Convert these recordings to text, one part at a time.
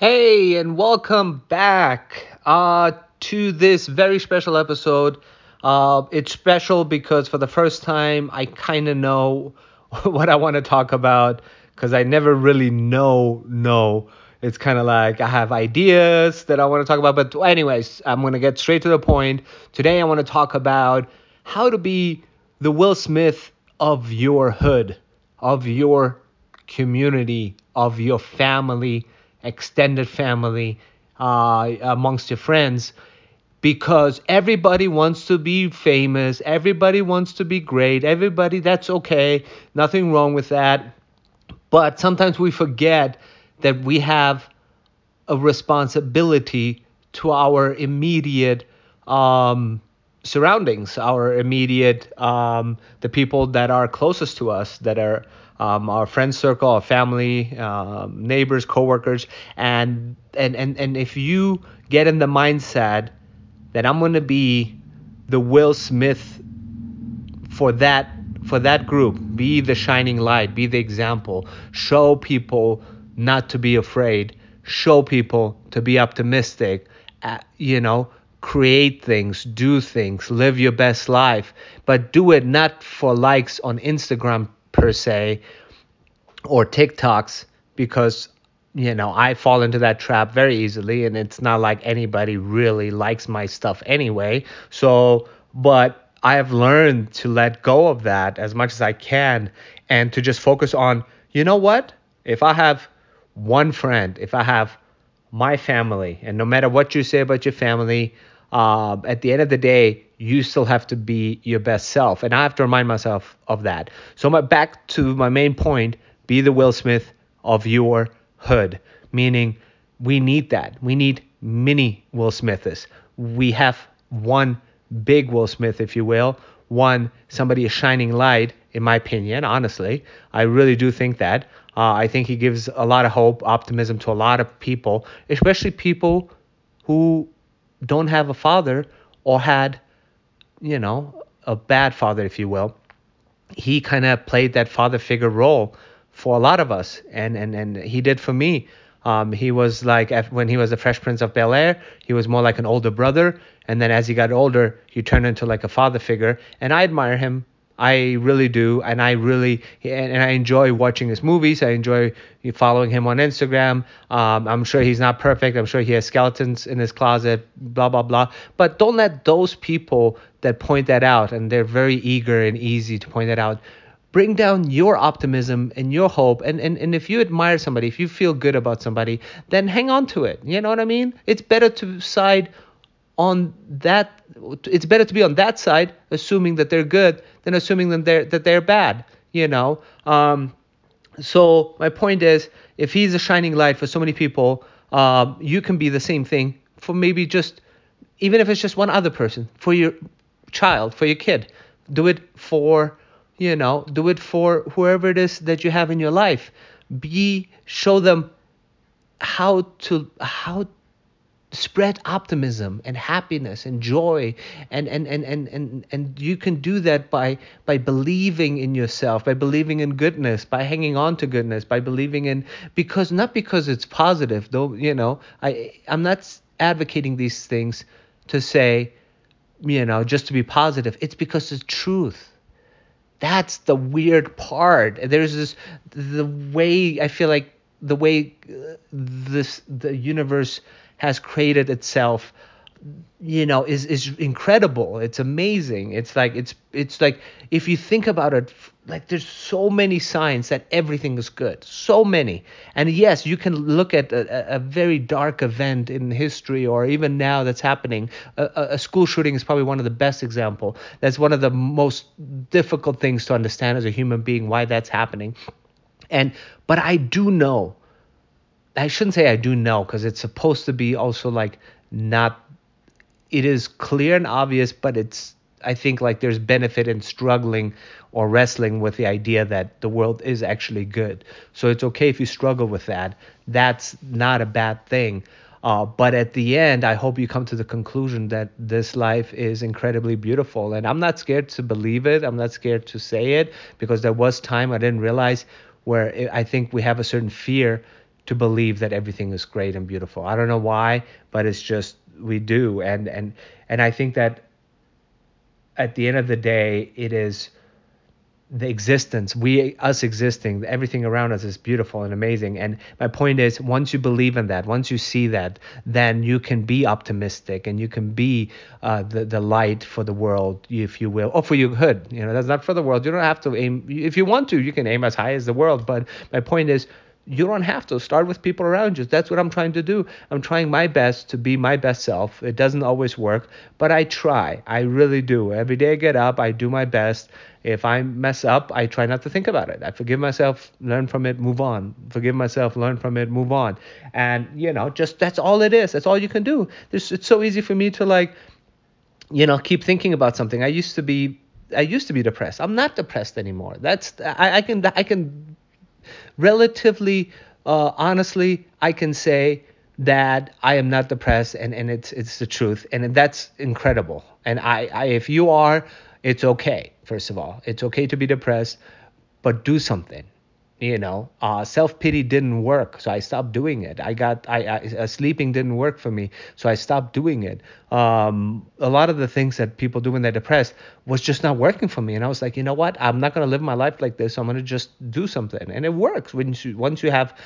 Hey, and welcome back to this very special episode. It's special because for the first time, I kind of know what I want to talk about because I never really know. It's kind of like I have ideas that I want to talk about. But anyways, I'm going to get straight to the point. Today, I want to talk about how to be the Will Smith of your hood, of your community, of your family, extended family, amongst your friends, because everybody wants to be famous, everybody wants to be great, everybody, that's okay, nothing wrong with that, but sometimes we forget that we have a responsibility to our immediate surroundings, our immediate, the people that are closest to us, that are our friend circle, our family, neighbors, coworkers, and if you get in the mindset that I'm going to be the Will Smith for that group, be the shining light, be the example, show people not to be afraid, show people to be optimistic, create things, do things, live your best life, but do it not for likes on Instagram per se or TikToks, because I fall into that trap very easily, and it's not like anybody really likes my stuff anyway. So, but I have learned to let go of that as much as I can and to just focus on, you know what? If I have one friend, if I have my family, and no matter what you say about your family, at the end of the day, you still have to be your best self. And I have to remind myself of that. So back to my main point, be the Will Smith of your hood, meaning we need that. We need mini Will Smiths. We have one big Will Smith, if you will, one, somebody a shining light, in my opinion, honestly. I really do think that. I think he gives a lot of hope, optimism to a lot of people, especially people who don't have a father or had, a bad father, if you will. He kind of played that father figure role for a lot of us, and he did for me. He was like, when he was the Fresh Prince of Bel-Air, he was more like an older brother, and then as he got older, he turned into like a father figure, and I admire him. I really do, and I enjoy watching his movies. I enjoy following him on Instagram. I'm sure he's not perfect. I'm sure he has skeletons in his closet, blah, blah, blah. But don't let those people that point that out, and they're very eager and easy to point that out, bring down your optimism and your hope. And if you admire somebody, if you feel good about somebody, then hang on to it. You know what I mean? It's better to side on that. It's better to be on that side, assuming that they're good, than assuming that they're bad, So my point is, if he's a shining light for so many people, you can be the same thing for maybe just, even if it's just one other person, for your child, for your kid. Do it for whoever it is that you have in your life. Show them how to spread optimism and happiness and joy, and you can do that by believing in yourself, by believing in goodness, by hanging on to goodness, by believing in, because it's positive, though. I'm not advocating these things to say, just to be positive. It's because it's truth. That's the weird part. There's the universe has created itself, is incredible. It's amazing. It's like if you think about it, like there's so many signs that everything is good, so many. And yes, you can look at a very dark event in history or even now that's happening. A school shooting is probably one of the best example. That's one of the most difficult things to understand as a human being, why that's happening. But I do know, I shouldn't say I do know, because it's supposed to be also like not, it is clear and obvious, but it's, I think like there's benefit in struggling or wrestling with the idea that the world is actually good. So it's okay if you struggle with that. That's not a bad thing. But at the end, I hope you come to the conclusion that this life is incredibly beautiful. And I'm not scared to believe it. I'm not scared to say it, because there was time I didn't realize where I think we have a certain fear to believe that everything is great and beautiful. I don't know why, but it's just we do. And I think that at the end of the day, it is the existence, us existing, everything around us is beautiful and amazing. And my point is, once you believe in that, once you see that, then you can be optimistic and you can be the light for the world, if you will, or for your hood. You know, that's not for the world. You don't have to aim. If you want to, you can aim as high as the world. But my point is, you don't have to. Start with people around you. That's what I'm trying to do. I'm trying my best to be my best self. It doesn't always work, but I try. I really do. Every day I get up, I do my best. If I mess up, I try not to think about it. I forgive myself, learn from it, move on. Forgive myself, learn from it, move on. And, you know, just that's all it is. That's all you can do. It's so easy for me to, like, you know, keep thinking about something. I used to be depressed. I'm not depressed anymore. I can relatively honestly, I can say that I am not depressed, and it's the truth, and that's incredible. And I if you are, it's okay. First of all, it's okay to be depressed, but do something. You know, self-pity didn't work, so I stopped doing it. Sleeping didn't work for me, so I stopped doing it. A lot of the things that people do when they're depressed was just not working for me, and I was like, you know what? I'm not going to live my life like this. So I'm going to just do something, and it works. Once you have,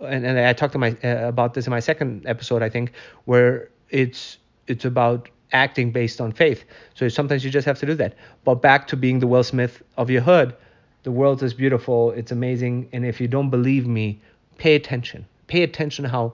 and I talked to about this in my second episode, I think, where it's about acting based on faith. So sometimes you just have to do that. But back to being the Will Smith of your hood. The world is beautiful. It's amazing. And if you don't believe me, pay attention. Pay attention how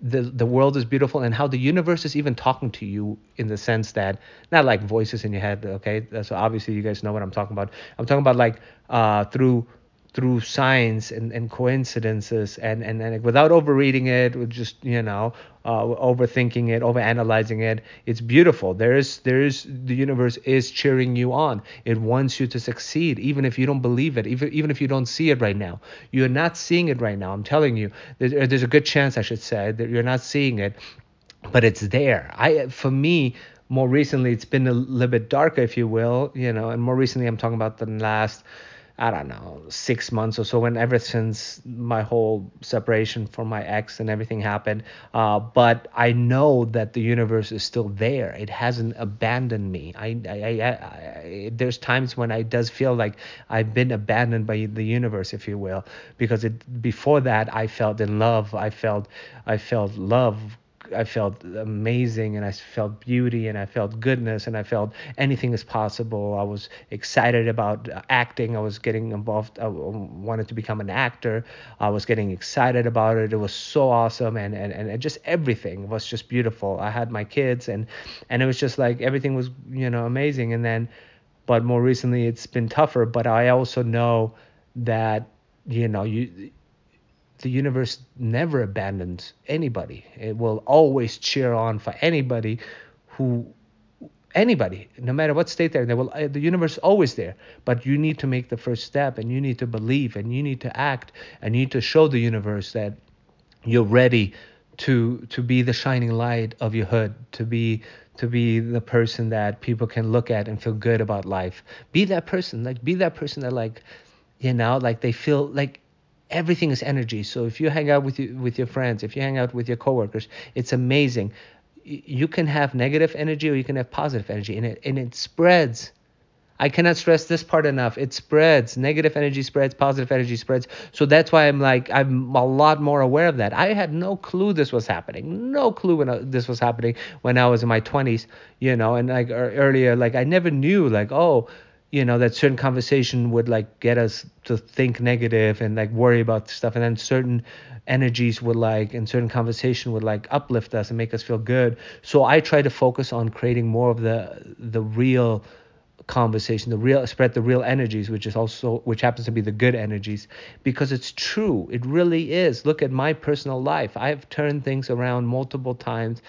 the world is beautiful and how the universe is even talking to you, in the sense that, not like voices in your head, okay? So obviously you guys know what I'm talking about. I'm talking about like through signs and coincidences and without overreading it, with just, you know, overthinking it, overanalyzing it. It's beautiful. The universe is cheering you on. It wants you to succeed, even if you don't believe it, even if you don't see it right now. You're not seeing it right now. I'm telling you, there's a good chance, I should say, that you're not seeing it, but it's there. For me, more recently, it's been a little bit darker, if you will, you know, and more recently, I'm talking about the last, I don't know, 6 months or so, when ever since my whole separation from my ex and everything happened. But I know that the universe is still there. It hasn't abandoned me. There's times when it does feel like I've been abandoned by the universe, if you will, because before that I felt in love. I felt love. I felt amazing, and I felt beauty, and I felt goodness, and I felt anything is possible. I was excited about acting. I was getting involved. I wanted to become an actor. I was getting excited about it. It was so awesome, and just everything was just beautiful. I had my kids, and it was just like everything was, you know, amazing. And then, but more recently, it's been tougher. But I also know that, you know, the universe never abandons anybody. It will always cheer on for anybody, no matter what state they're in. The universe is always there, but you need to make the first step, and you need to believe, and you need to act, and you need to show the universe that you're ready to be the shining light of your hood, to be the person that people can look at and feel good about life. Be that person that you know, like they feel like everything is energy. So if you hang out with your friends, if you hang out with your coworkers, it's amazing. You can have negative energy or you can have positive energy, and it spreads. I cannot stress this part enough. It spreads. Negative energy spreads. Positive energy spreads. So that's why I'm a lot more aware of that. I had no clue this was happening. This was happening when I was in my 20s, you know, and like earlier, like I never knew, like, oh, you know, that certain conversation would like get us to think negative and like worry about stuff, and then certain energies would like, and certain conversation would like uplift us and make us feel good. So I try to focus on creating more of the real conversation, the real energies, which happens to be the good energies, because it's true. It really is. Look at my personal life. I've turned things around multiple times.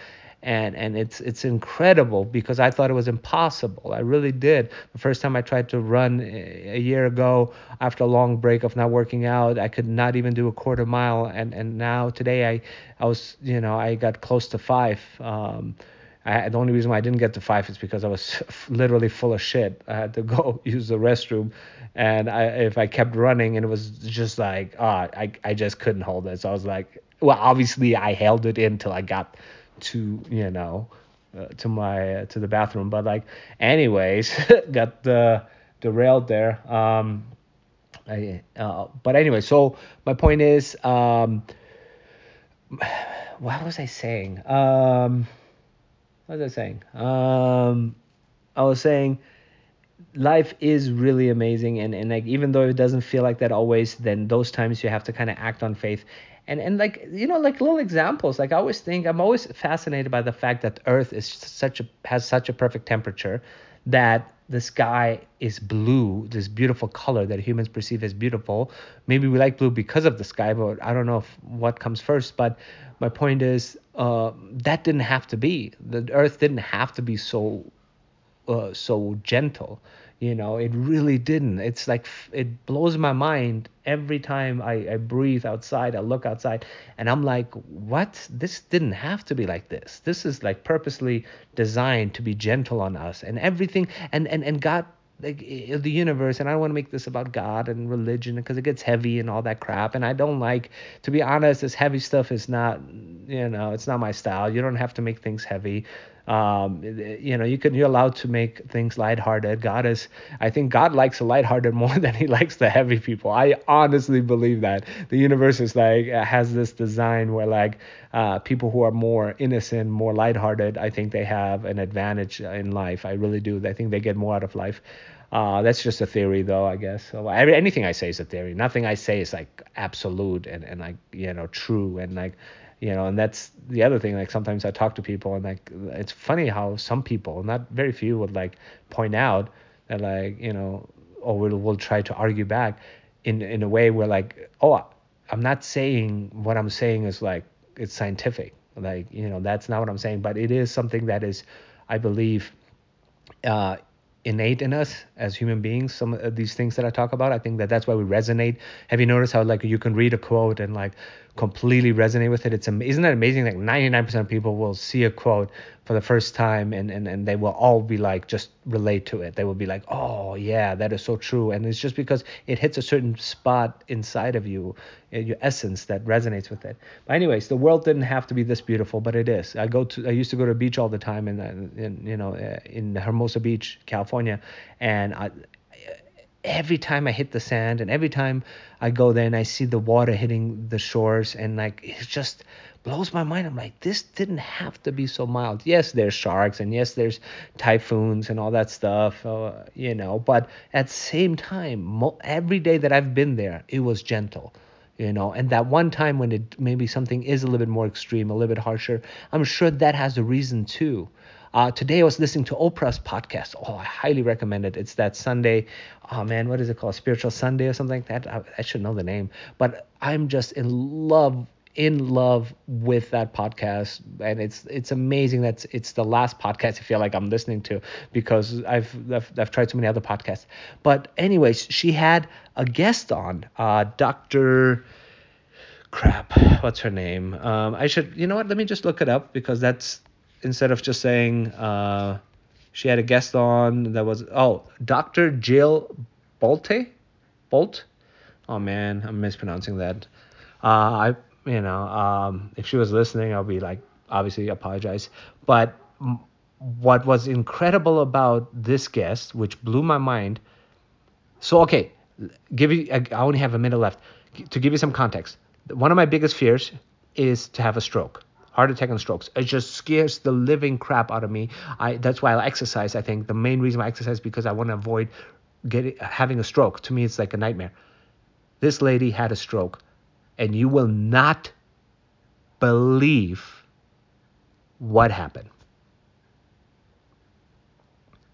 And it's incredible, because I thought it was impossible. I really did. The first time I tried to run a year ago, after a long break of not working out, I could not even do a quarter mile. And now today I was, you know, I got close to 5. The only reason why I didn't get to 5 is because I was literally full of shit. I had to go use the restroom, and if I kept running, and it was just like, I just couldn't hold it. So I was like, well, obviously I held it in till I got to, to the bathroom. But like, anyways, got derailed there. But anyway, so my point is, what was I saying? I was saying life is really amazing, and like, even though it doesn't feel like that always, then those times you have to kind of act on faith. And like, like little examples, like I'm always fascinated by the fact that Earth is has such a perfect temperature that the sky is blue, this beautiful color that humans perceive as beautiful. Maybe we like blue because of the sky, but I don't know what comes first. But my point is, that didn't have to be. The Earth didn't have to be so gentle. It really didn't. It's like, it blows my mind every time I breathe outside, I look outside, and I'm like, what? This didn't have to be like this. This is like purposely designed to be gentle on us, and everything, and God, like the universe, and I don't want to make this about God and religion because it gets heavy and all that crap, and I don't like, to be honest, this heavy stuff is not, it's not my style. You don't have to make things heavy. You're allowed to make things lighthearted. I think God likes the lighthearted more than he likes the heavy people. I honestly believe that the universe is like, has this design where like, people who are more innocent, more lighthearted, I think they have an advantage in life. I really do. I think they get more out of life. That's just a theory though, I guess. So anything I say is a theory. Nothing I say is like absolute and like, true and like, and that's the other thing. Like sometimes I talk to people and like, it's funny how some people, not very few, would like point out that like, or we'll try to argue back in a way where like, I'm not saying what I'm saying is like, it's scientific. Like, that's not what I'm saying, but it is something that is, I believe, innate in us as human beings. Some of these things that I talk about, I think that's why we resonate. Have you noticed how like you can read a quote and like completely resonate with it? Isn't that amazing? Like 99% of people will see a quote for the first time and they will all be like, just relate to it. They will be like, oh yeah, that is so true. And it's just because it hits a certain spot inside of you, your essence, that resonates with it. But anyways, the world didn't have to be this beautiful, but it is. I used to go to a beach all the time in Hermosa Beach, California, and every time I hit the sand and every time I go there and I see the water hitting the shores, and like, it just blows my mind. I'm like, this didn't have to be so mild. Yes, there's sharks and yes, there's typhoons and all that stuff, but at the same time, every day that I've been there, it was gentle. And that one time when maybe something is a little bit more extreme, a little bit harsher, I'm sure that has a reason too. Today I was listening to Oprah's podcast. I highly recommend it. It's that Sunday. Oh man, what is it called? Spiritual Sunday or something like that. I should know the name, but I'm just in love with that podcast. And it's amazing that it's the last podcast I feel like I'm listening to, because I've tried so many other podcasts. But anyways, she had a guest on, Dr. Crap. What's her name? I should, let me just look it up, because that's, instead of just saying, she had a guest on that was, Dr. Jill Bolte Bolt. Oh man, I'm mispronouncing that. If she was listening, I'll be like, obviously apologize. But what was incredible about this guest, which blew my mind. So, okay, I only have a minute left. To give you some context, one of my biggest fears is to have a stroke. Heart attack and strokes. It just scares the living crap out of me. That's why I exercise. I think the main reason I exercise is because I want to avoid having a stroke. To me, it's like a nightmare. This lady had a stroke, and you will not believe what happened.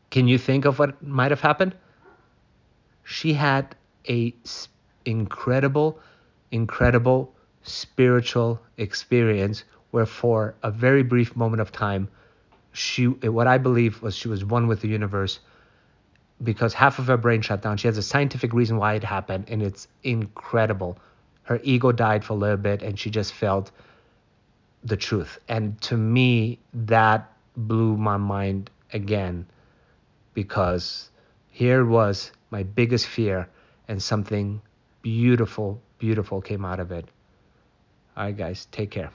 Can you think of what might have happened? She had a incredible spiritual experience, where for a very brief moment of time, what I believe was, she was one with the universe, because half of her brain shut down. She has a scientific reason why it happened, and it's incredible. Her ego died for a little bit, and she just felt the truth. And to me, that blew my mind again, because here was my biggest fear, and something beautiful, beautiful came out of it. All right, guys, take care.